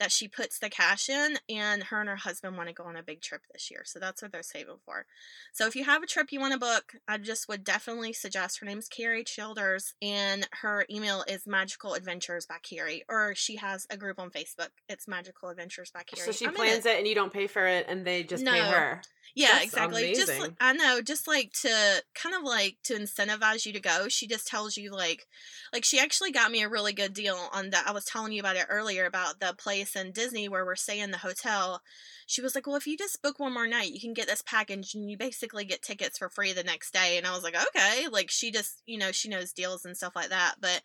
that she puts the cash in, and her and her husband want to go on a big trip this year. So that's what they're saving for. So if you have a trip you want to book, I just would definitely suggest. Her name's Carrie Childers, and her email is Magical Adventures by Carrie, or she has a group on Facebook. It's Magical Adventures by Carrie. So she I'm plans it. it, and you don't pay for it, and they just no. pay her. Yeah, that's exactly. Amazing. Just I know, just like to kind of like to incentivize you to go. She just tells you like, like she actually got me a really good deal on that. I was telling you about it earlier about the place in Disney where we're staying, the hotel. She was like, well, if you just book one more night, you can get this package and you basically get tickets for free the next day. And I was like, okay, like she just, you know, she knows deals and stuff like that. But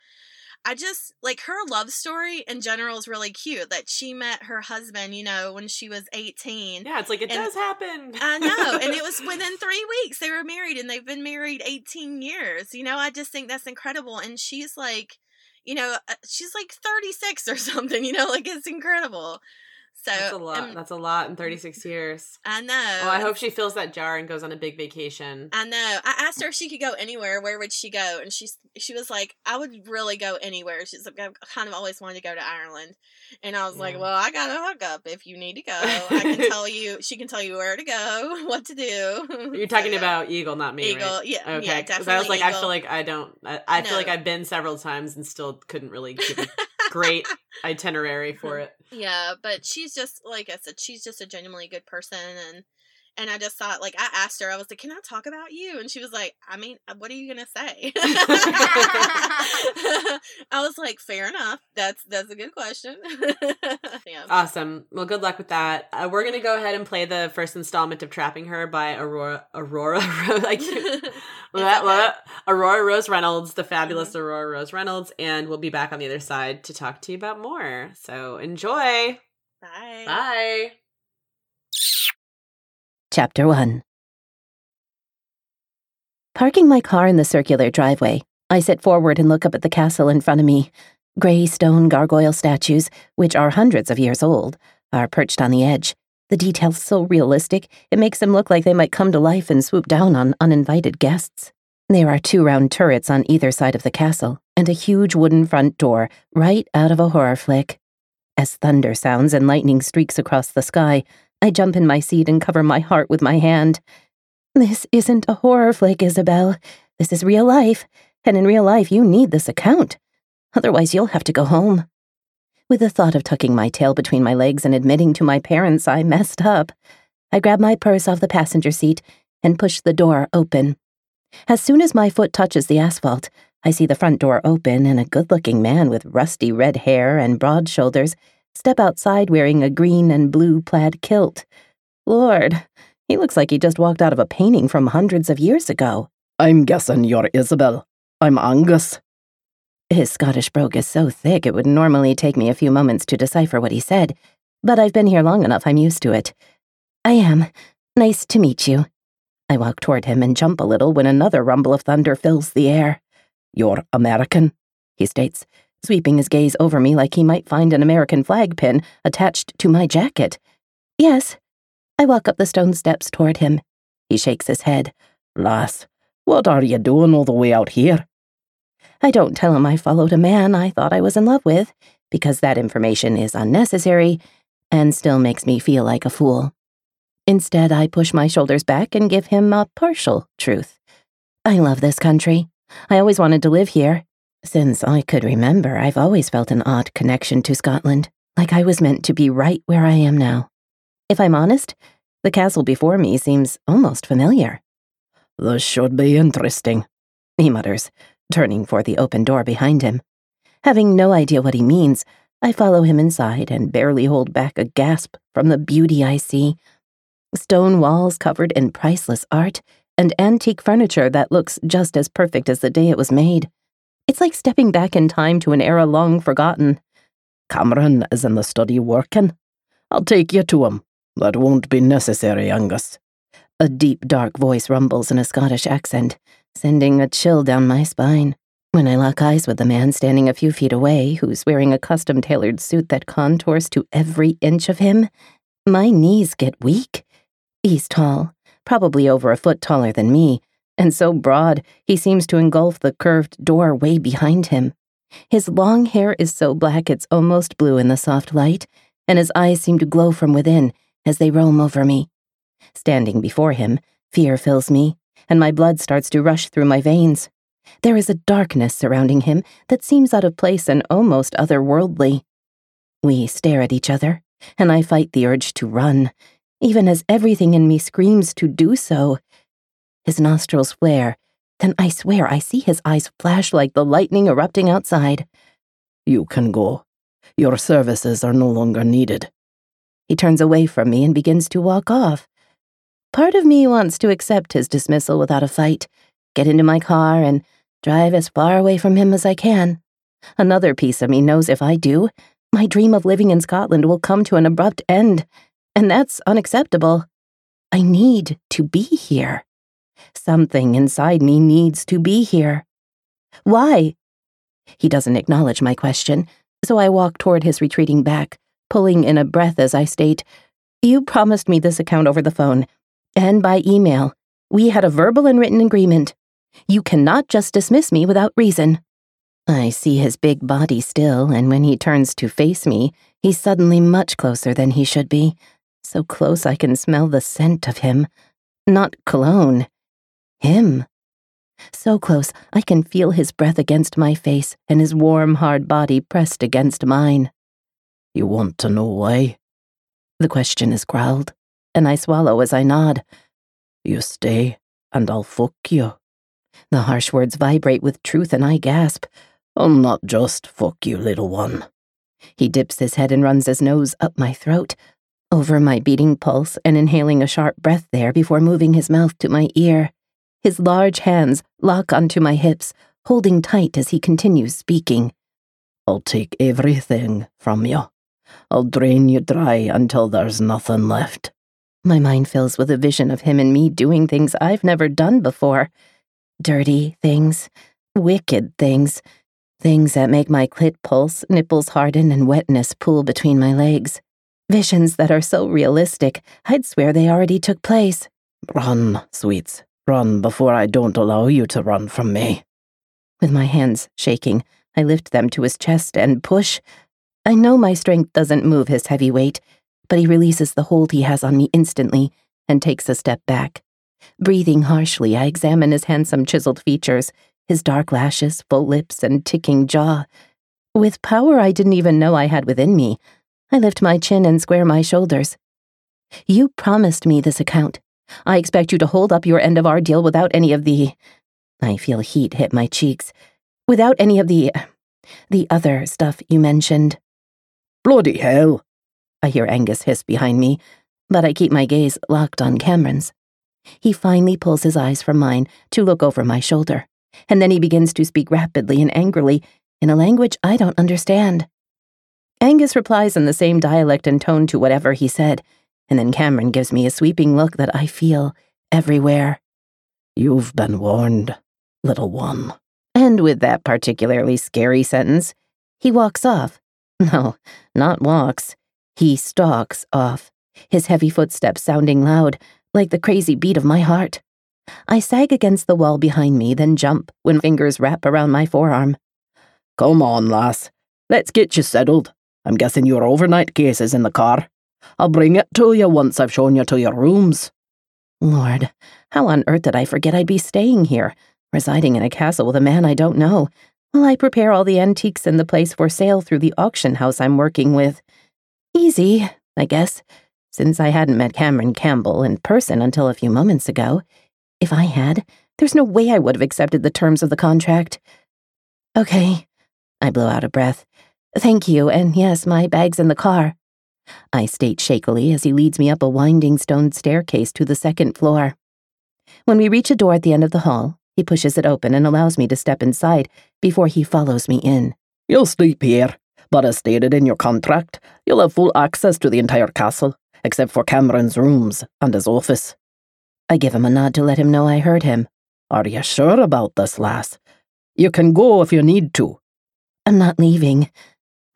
I just, like, her love story in general is really cute, that she met her husband, you know, when she was eighteen. Yeah, it's like, it and, does happen. I know, and it was within three weeks they were married, and they've been married eighteen years. You know, I just think that's incredible, and she's, like, you know, she's, like, thirty-six or something, you know, like, it's incredible. So that's a lot. Um, that's a lot in thirty-six years. I know. Well, I hope she fills that jar and goes on a big vacation. I know. I asked her if she could go anywhere. Where would she go? And she she was like, I would really go anywhere. She's like, I've kind of always wanted to go to Ireland. And I was yeah. like, well, I got a hookup if you need to go. I can tell you. She can tell you where to go, what to do. You're talking so, about Eagle, not me, Eagle, right? Yeah. Okay. Because yeah, I was like, Eagle. I feel like I don't. I, I no. feel like I've been several times and still couldn't really give a great itinerary for it. Yeah, but she's just, like I said, she's just a genuinely good person, and and I just thought, like, I asked her, I was like, can I talk about you? And she was like, I mean, what are you going to say? I was like, fair enough. That's that's a good question. Yeah. Awesome. Well, good luck with that. Uh, we're going to go ahead and play the first installment of Trapping Her by Aurora Aurora Rose. I can't, what, what? Aurora Rose Reynolds, the fabulous mm-hmm. Aurora Rose Reynolds. And we'll be back on the other side to talk to you about more. So enjoy. Bye. Bye. Chapter one. Parking my car in the circular driveway, I sit forward and look up at the castle in front of me. Gray stone gargoyle statues, which are hundreds of years old, are perched on the edge. The details so realistic, it makes them look like they might come to life and swoop down on uninvited guests. There are two round turrets on either side of the castle, and a huge wooden front door, right out of a horror flick. As thunder sounds and lightning streaks across the sky, I jump in my seat and cover my heart with my hand. This isn't a horror flick, Isabel. This is real life, and in real life you need this account. Otherwise you'll have to go home. With the thought of tucking my tail between my legs and admitting to my parents I messed up, I grab my purse off the passenger seat and push the door open. As soon as my foot touches the asphalt, I see the front door open and a good-looking man with rusty red hair and broad shoulders step outside wearing a green and blue plaid kilt. Lord, he looks like he just walked out of a painting from hundreds of years ago. I'm guessing you're Isabel. I'm Angus. His Scottish brogue is so thick it would normally take me a few moments to decipher what he said, but I've been here long enough I'm used to it. I am. Nice to meet you. I walk toward him and jump a little when another rumble of thunder fills the air. You're American, he states. sweeping his gaze over me like he might find an American flag pin attached to my jacket. Yes. I walk up the stone steps toward him. He shakes his head. Lass, what are you doing all the way out here? I don't tell him I followed a man I thought I was in love with, because that information is unnecessary and still makes me feel like a fool. Instead, I push my shoulders back and give him a partial truth. I love this country. I always wanted to live here. Since I could remember, I've always felt an odd connection to Scotland, like I was meant to be right where I am now. If I'm honest, the castle before me seems almost familiar. This should be interesting, he mutters, turning for the open door behind him. Having no idea what he means, I follow him inside and barely hold back a gasp from the beauty I see. Stone walls covered in priceless art and antique furniture that looks just as perfect as the day it was made. It's like stepping back in time to an era long forgotten. Camron is in the study working. I'll take you to him. That won't be necessary, Angus. A deep, dark voice rumbles in a Scottish accent, sending a chill down my spine. When I lock eyes with the man standing a few feet away, who's wearing a custom-tailored suit that contours to every inch of him, my knees get weak. He's tall, probably over a foot taller than me, and so broad he seems to engulf the curved door way behind him. His long hair is so black it's almost blue in the soft light, and his eyes seem to glow from within as they roam over me. Standing before him, fear fills me, and my blood starts to rush through my veins. There is a darkness surrounding him that seems out of place and almost otherworldly. We stare at each other, and I fight the urge to run, even as everything in me screams to do so. His nostrils flare, then I swear I see his eyes flash like the lightning erupting outside. You can go. Your services are no longer needed. He turns away from me and begins to walk off. Part of me wants to accept his dismissal without a fight, get into my car, and drive as far away from him as I can. Another piece of me knows if I do, my dream of living in Scotland will come to an abrupt end, and that's unacceptable. I need to be here. Something inside me needs to be here. Why? He doesn't acknowledge my question, so I walk toward his retreating back, pulling in a breath as I state, You promised me this account over the phone, and by email. We had a verbal and written agreement. You cannot just dismiss me without reason. I see his big body still, and when he turns to face me, he's suddenly much closer than he should be. So close I can smell the scent of him. Not cologne. Him. So close, I can feel his breath against my face and his warm, hard body pressed against mine. You want to know why? The question is growled, and I swallow as I nod. You stay, and I'll fuck you. The harsh words vibrate with truth, and I gasp. I'll not just fuck you, little one. He dips his head and runs his nose up my throat, over my beating pulse, and inhaling a sharp breath there before moving his mouth to my ear. His large hands lock onto my hips, holding tight as he continues speaking. I'll take everything from you. I'll drain you dry until there's nothing left. My mind fills with a vision of him and me doing things I've never done before. Dirty things, wicked things, things that make my clit pulse, nipples harden, and wetness pool between my legs. Visions that are so realistic, I'd swear they already took place. Run, sweets. Run before I don't allow you to run from me. With my hands shaking, I lift them to his chest and push. I know my strength doesn't move his heavy weight, but he releases the hold he has on me instantly and takes a step back. Breathing harshly, I examine his handsome chiseled features, his dark lashes, full lips, and ticking jaw. With power I didn't even know I had within me, I lift my chin and square my shoulders. You promised me this account. I expect you to hold up your end of our deal without any of the... I feel heat hit my cheeks. Without any of the... the other stuff you mentioned. Bloody hell! I hear Angus hiss behind me, but I keep my gaze locked on Cameron's. He finally pulls his eyes from mine to look over my shoulder, and then he begins to speak rapidly and angrily in a language I don't understand. Angus replies in the same dialect and tone to whatever he said, and then Camron gives me a sweeping look that I feel everywhere. You've been warned, little one. And with that particularly scary sentence, He walks off. No, not walks. He stalks off, his heavy footsteps sounding loud, like the crazy beat of my heart. I sag against the wall behind me, then jump when fingers wrap around my forearm. Come on, lass. Let's get you settled. I'm guessing your overnight case is in the car. I'll bring it to you once I've shown you to your rooms. Lord, how on earth did I forget I'd be staying here, residing in a castle with a man I don't know, while I prepare all the antiques in the place for sale through the auction house I'm working with. Easy, I guess, since I hadn't met Camron Campbell in person until a few moments ago. If I had, there's no way I would have accepted the terms of the contract. Okay, I blow out a breath. Thank you, and yes, my bag's in the car, I state shakily as he leads me up a winding stone staircase to the second floor. When we reach a door at the end of the hall, he pushes it open and allows me to step inside before he follows me in. You'll sleep here, but as stated in your contract, you'll have full access to the entire castle, except for Cameron's rooms and his office. I give him a nod to let him know I heard him. Are you sure about this, lass? You can go if you need to. I'm not leaving.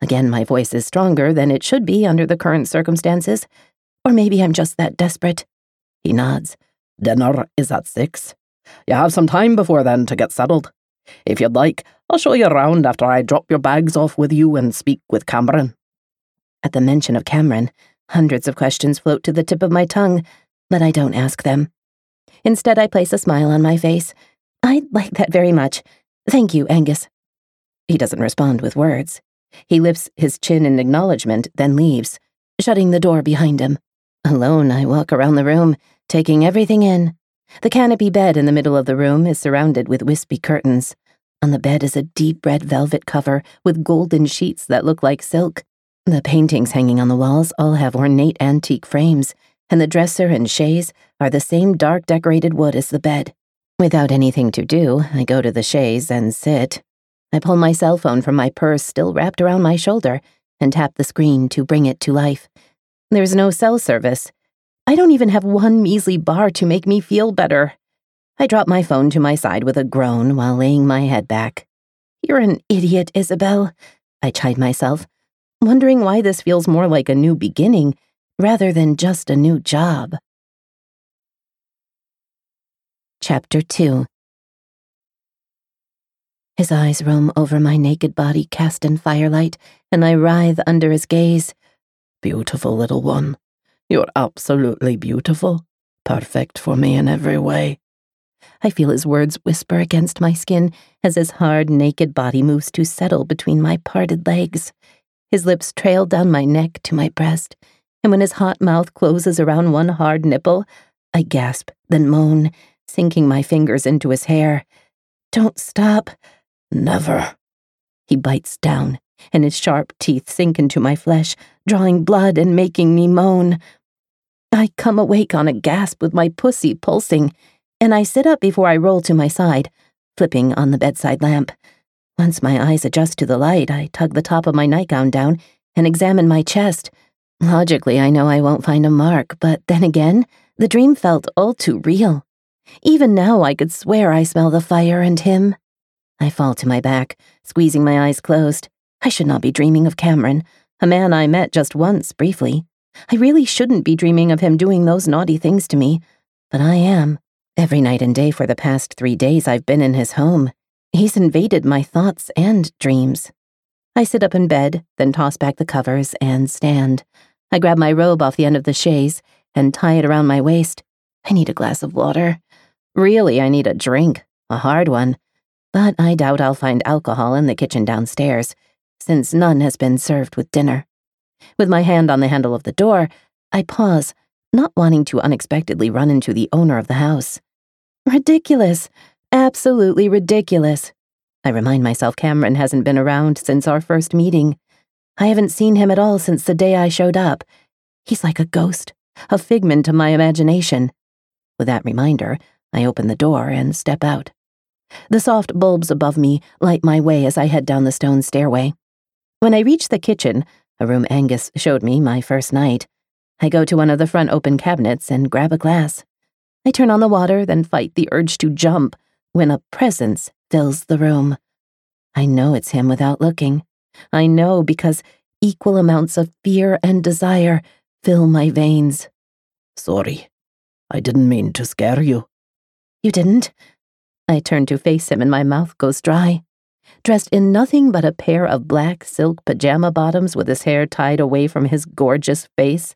Again, my voice is stronger than it should be under the current circumstances. Or maybe I'm just that desperate. He nods. Dinner is at six. You have some time before then to get settled. If you'd like, I'll show you around after I drop your bags off with you and speak with Camron. At the mention of Camron, hundreds of questions float to the tip of my tongue, but I don't ask them. Instead, I place a smile on my face. I'd like that very much. Thank you, Angus. He doesn't respond with words. He lifts his chin in acknowledgement, then leaves, shutting the door behind him. Alone, I walk around the room, taking everything in. The canopy bed in the middle of the room is surrounded with wispy curtains. On the bed is a deep red velvet cover with golden sheets that look like silk. The paintings hanging on the walls all have ornate antique frames, and the dresser and chaise are the same dark decorated wood as the bed. Without anything to do, I go to the chaise and sit. I pull my cell phone from my purse still wrapped around my shoulder and tap the screen to bring it to life. There's no cell service. I don't even have one measly bar to make me feel better. I drop my phone to my side with a groan while laying my head back. You're an idiot, Isabel, I chide myself, wondering why this feels more like a new beginning rather than just a new job. Chapter two. His eyes roam over my naked body cast in firelight, and I writhe under his gaze. Beautiful little one. You're absolutely beautiful. Perfect for me in every way. I feel his words whisper against my skin as his hard, naked body moves to settle between my parted legs. His lips trail down my neck to my breast, and when his hot mouth closes around one hard nipple, I gasp, then moan, sinking my fingers into his hair. Don't stop. Never. He bites down, and his sharp teeth sink into my flesh, drawing blood and making me moan. I come awake on a gasp with my pussy pulsing, and I sit up before I roll to my side, flipping on the bedside lamp. Once my eyes adjust to the light, I tug the top of my nightgown down and examine my chest. Logically, I know I won't find a mark, but then again, the dream felt all too real. Even now, I could swear I smell the fire and him. I fall to my back, squeezing my eyes closed. I should not be dreaming of Camron, a man I met just once briefly. I really shouldn't be dreaming of him doing those naughty things to me, but I am. Every night and day for the past three days I've been in his home. He's invaded my thoughts and dreams. I sit up in bed, then toss back the covers and stand. I grab my robe off the end of the chaise and tie it around my waist. I need a glass of water. Really, I need a drink, a hard one. But I doubt I'll find alcohol in the kitchen downstairs, since none has been served with dinner. With my hand on the handle of the door, I pause, not wanting to unexpectedly run into the owner of the house. Ridiculous. Absolutely ridiculous. I remind myself Camron hasn't been around since our first meeting. I haven't seen him at all since the day I showed up. He's like a ghost, a figment of my imagination. With that reminder, I open the door and step out. The soft bulbs above me light my way as I head down the stone stairway. When I reach the kitchen, a room Angus showed me my first night, I go to one of the front open cabinets and grab a glass. I turn on the water, then fight the urge to jump when a presence fills the room. I know it's him without looking. I know because equal amounts of fear and desire fill my veins. Sorry, I didn't mean to scare you. You didn't? I turn to face him and my mouth goes dry. Dressed in nothing but a pair of black silk pajama bottoms with his hair tied away from his gorgeous face,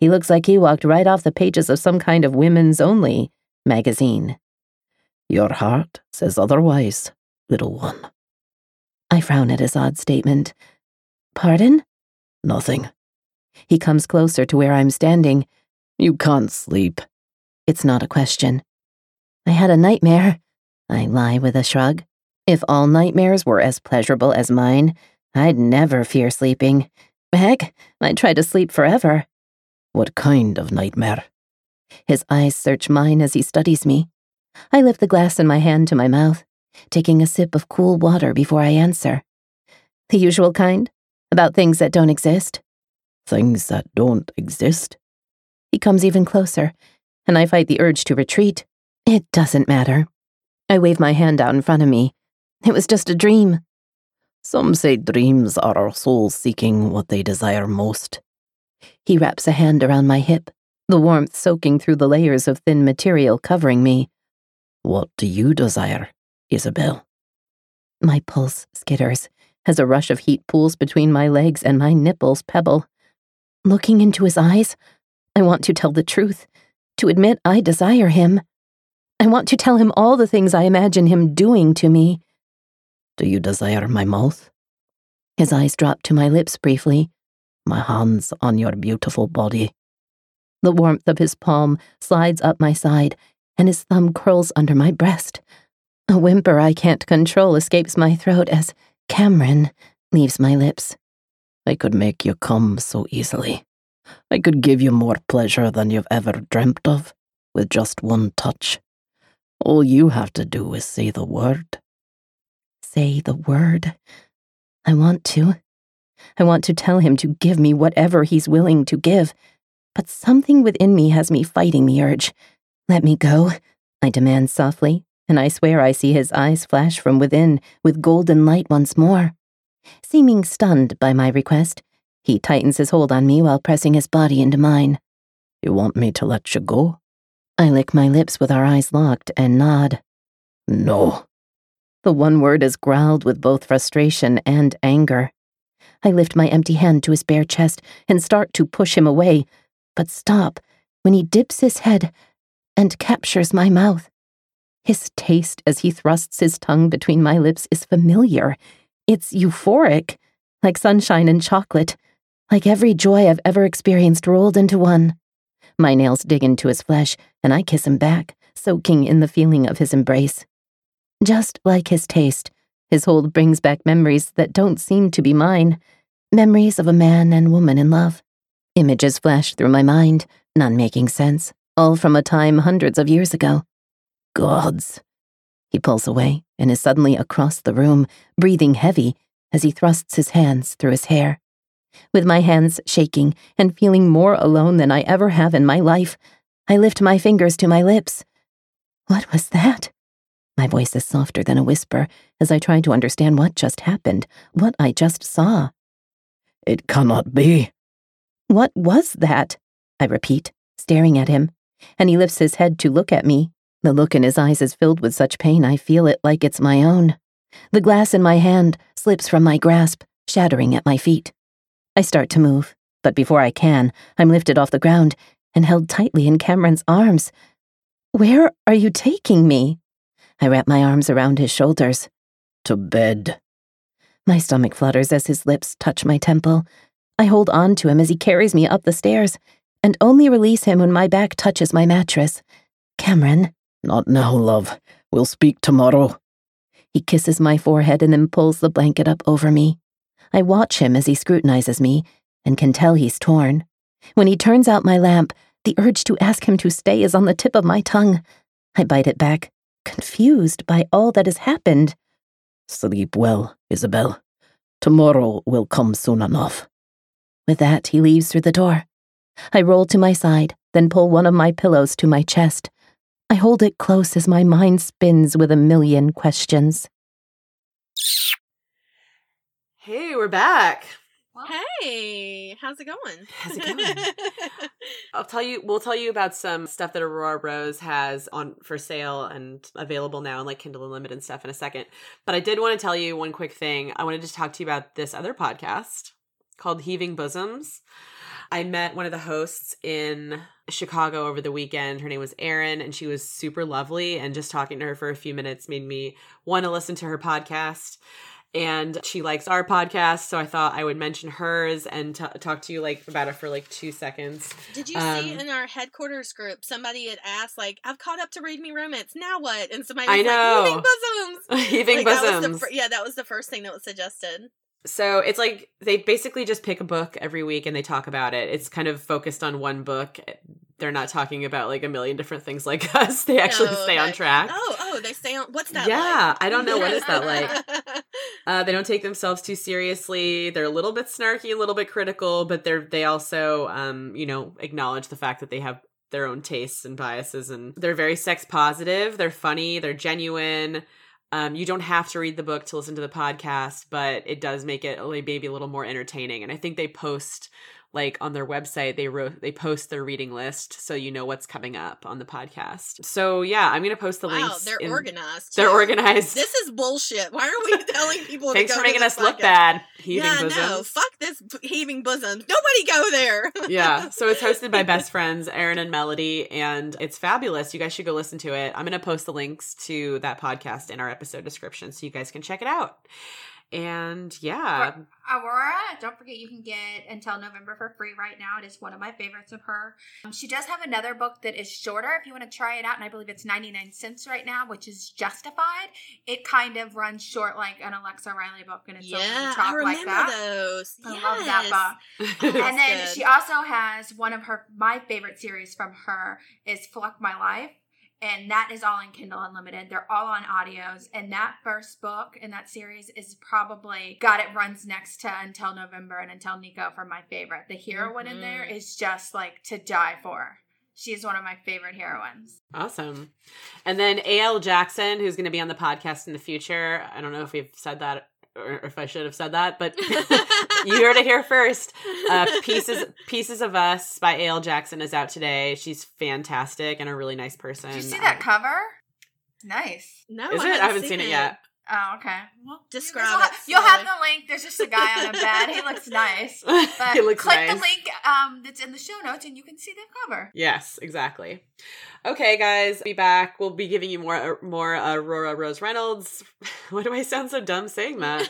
he looks like he walked right off the pages of some kind of women's only magazine. Your heart says otherwise, little one. I frown at his odd statement. Pardon? Nothing. He comes closer to where I'm standing. You can't sleep. It's not a question. I had a nightmare. I lie with a shrug. If all nightmares were as pleasurable as mine, I'd never fear sleeping. Heck, I'd try to sleep forever. What kind of nightmare? His eyes search mine as he studies me. I lift the glass in my hand to my mouth, taking a sip of cool water before I answer. The usual kind? About things that don't exist? Things that don't exist? He comes even closer, and I fight the urge to retreat. It doesn't matter. I wave my hand out in front of me. It was just a dream. Some say dreams are our souls seeking what they desire most. He wraps a hand around my hip, the warmth soaking through the layers of thin material covering me. What do you desire, Isabel? My pulse skitters as a rush of heat pools between my legs and my nipples pebble. Looking into his eyes, I want to tell the truth, to admit I desire him. I want to tell him all the things I imagine him doing to me. Do you desire my mouth? His eyes drop to my lips briefly. My hands on your beautiful body. The warmth of his palm slides up my side, and his thumb curls under my breast. A whimper I can't control escapes my throat as Camron leaves my lips. I could make you come so easily. I could give you more pleasure than you've ever dreamt of, with just one touch. All you have to do is say the word. Say the word. I want to. I want to tell him to give me whatever he's willing to give, but something within me has me fighting the urge. Let me go, I demand softly, and I swear I see his eyes flash from within with golden light once more. Seeming stunned by my request, he tightens his hold on me while pressing his body into mine. You want me to let you go? I lick my lips with our eyes locked and nod. No. The one word is growled with both frustration and anger. I lift my empty hand to his bare chest and start to push him away, but stop when he dips his head and captures my mouth. His taste as he thrusts his tongue between my lips is familiar. It's euphoric, like sunshine and chocolate, like every joy I've ever experienced rolled into one. My nails dig into his flesh, and I kiss him back, soaking in the feeling of his embrace. Just like his taste, his hold brings back memories that don't seem to be mine, memories of a man and woman in love. Images flash through my mind, none making sense, all from a time hundreds of years ago. Gods. He pulls away and is suddenly across the room, breathing heavy as he thrusts his hands through his hair. With my hands shaking and feeling more alone than I ever have in my life, I lift my fingers to my lips. What was that? My voice is softer than a whisper as I try to understand what just happened, what I just saw. It cannot be. What was that? I repeat, staring at him, and he lifts his head to look at me. The look in his eyes is filled with such pain I feel it like it's my own. The glass in my hand slips from my grasp, shattering at my feet. I start to move, but before I can, I'm lifted off the ground and held tightly in Camron's arms. Where are you taking me? I wrap my arms around his shoulders. To bed. My stomach flutters as his lips touch my temple. I hold on to him as he carries me up the stairs, and only release him when my back touches my mattress. Camron. Not now, love. We'll speak tomorrow. He kisses my forehead and then pulls the blanket up over me. I watch him as he scrutinizes me and can tell he's torn. When he turns out my lamp, the urge to ask him to stay is on the tip of my tongue. I bite it back, confused by all that has happened. Sleep well, Isabel. Tomorrow will come soon enough. With that, he leaves through the door. I roll to my side, then pull one of my pillows to my chest. I hold it close as my mind spins with a million questions. Hey, we're back. Wow. Hey, how's it going? How's it going? I'll tell you, we'll tell you about some stuff that Aurora Rose has on for sale and available now in like Kindle Unlimited and stuff in a second. But I did want to tell you one quick thing. I wanted to talk to you about this other podcast called Heaving Bosoms. I met one of the hosts in Chicago over the weekend. Her name was Erin, and she was super lovely. And just talking to her for a few minutes made me want to listen to her podcast. And she likes our podcast, so I thought I would mention hers and t- talk to you like about it for like two seconds. Did you um, see in our headquarters group, somebody had asked, like, I've caught up to Read Me Romance, now what? And somebody was I know. like, Heaving Bosoms. Heaving like, Bosoms. That was the fr- yeah, that was the first thing that was suggested. So it's like they basically just pick a book every week and they talk about it. It's kind of focused on one book. They're not talking about like a million different things like us. They actually no, stay that, on track. Oh, oh, they stay on. What's that yeah, like? Yeah, I don't know. What is that like? Uh, they don't take themselves too seriously. They're a little bit snarky, a little bit critical, but they're they also, um, you know, acknowledge the fact that they have their own tastes and biases, and they're very sex positive. They're funny. They're genuine. Um, you don't have to read the book to listen to the podcast, but it does make it maybe a little more entertaining. And I think they post, like on their website, they wrote they post their reading list, so you know what's coming up on the podcast. So yeah, I'm gonna post the wow, links. Wow, they're in, organized. They're organized. This is bullshit. Why are we telling people? Thanks to go for making us podcast? Look bad. Heaving yeah, bosoms. No, fuck this Heaving Bosoms. Nobody go there. Yeah. So it's hosted by best friends Erin and Melody, and it's fabulous. You guys should go listen to it. I'm gonna post the links to that podcast in our episode description, so you guys can check it out. And yeah, Aurora, don't forget you can get Until November for free right now. It is one of my favorites of her. Um, she does have another book that is shorter if you want to try it out, and I believe it's ninety-nine cents right now, which is Justified. It kind of runs short like an Alexa Riley book, and it's yeah, over the top like that. Those. I yes. love that book. And then good. She also has one of her my favorite series from her is Fuck My Life. And that is all in Kindle Unlimited. They're all on audios. And that first book in that series is probably, God, it runs next to Until November and Until Nico for my favorite. The heroine mm-hmm. in there is just like to die for. She's one of my favorite heroines. Awesome. And then A L Jackson, who's going to be on the podcast in the future. I don't know if we've said that or if I should have said that, but you heard it here first. Uh, Pieces Pieces of Us by A L Jackson is out today. She's fantastic and a really nice person. Did you see that uh, cover? Nice. No, is I, it? I haven't seen, seen it, it yet. Oh, okay. Well, describe you'll, it. You'll have the link. There's just a guy on a bed. He looks nice. But he looks click nice. Click the link um, that's in the show notes and you can see the cover. Yes, exactly. Okay, guys. Be back. We'll be giving you more more Aurora Rose Reynolds. Why do I sound so dumb saying that?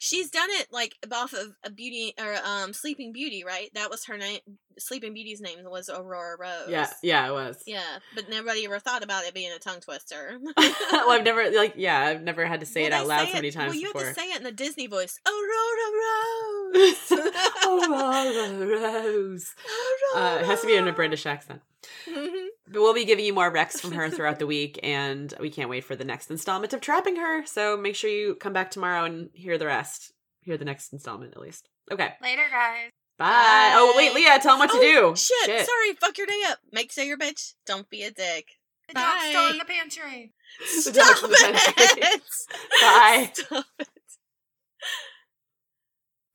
She's done it like off of a Beauty or um, Sleeping Beauty, right? That was her name. Sleeping Beauty's name was Aurora Rose. Yeah, yeah, it was. Yeah, but nobody ever thought about it being a tongue twister. Well, I've never like yeah, I've never had to say when it out loud so many it, times well, you before. You have to say it in the Disney voice. Aurora Rose. Aurora Rose. Aurora. Uh, it has to be in a British accent. Mm-hmm. But we'll be giving you more recs from her throughout the week, and we can't wait for the next installment of Trapping Her. So make sure you come back tomorrow and hear the rest. Hear the next installment at least. Okay. Later, guys. Bye. Bye. Oh, wait, Leah, tell them what oh, to do. Shit. shit. Sorry. Fuck your day up. Make say your bitch. Don't be a dick. The Bye. dog's still in the pantry. Stop, Stop it. Pantry. Bye. Stop it.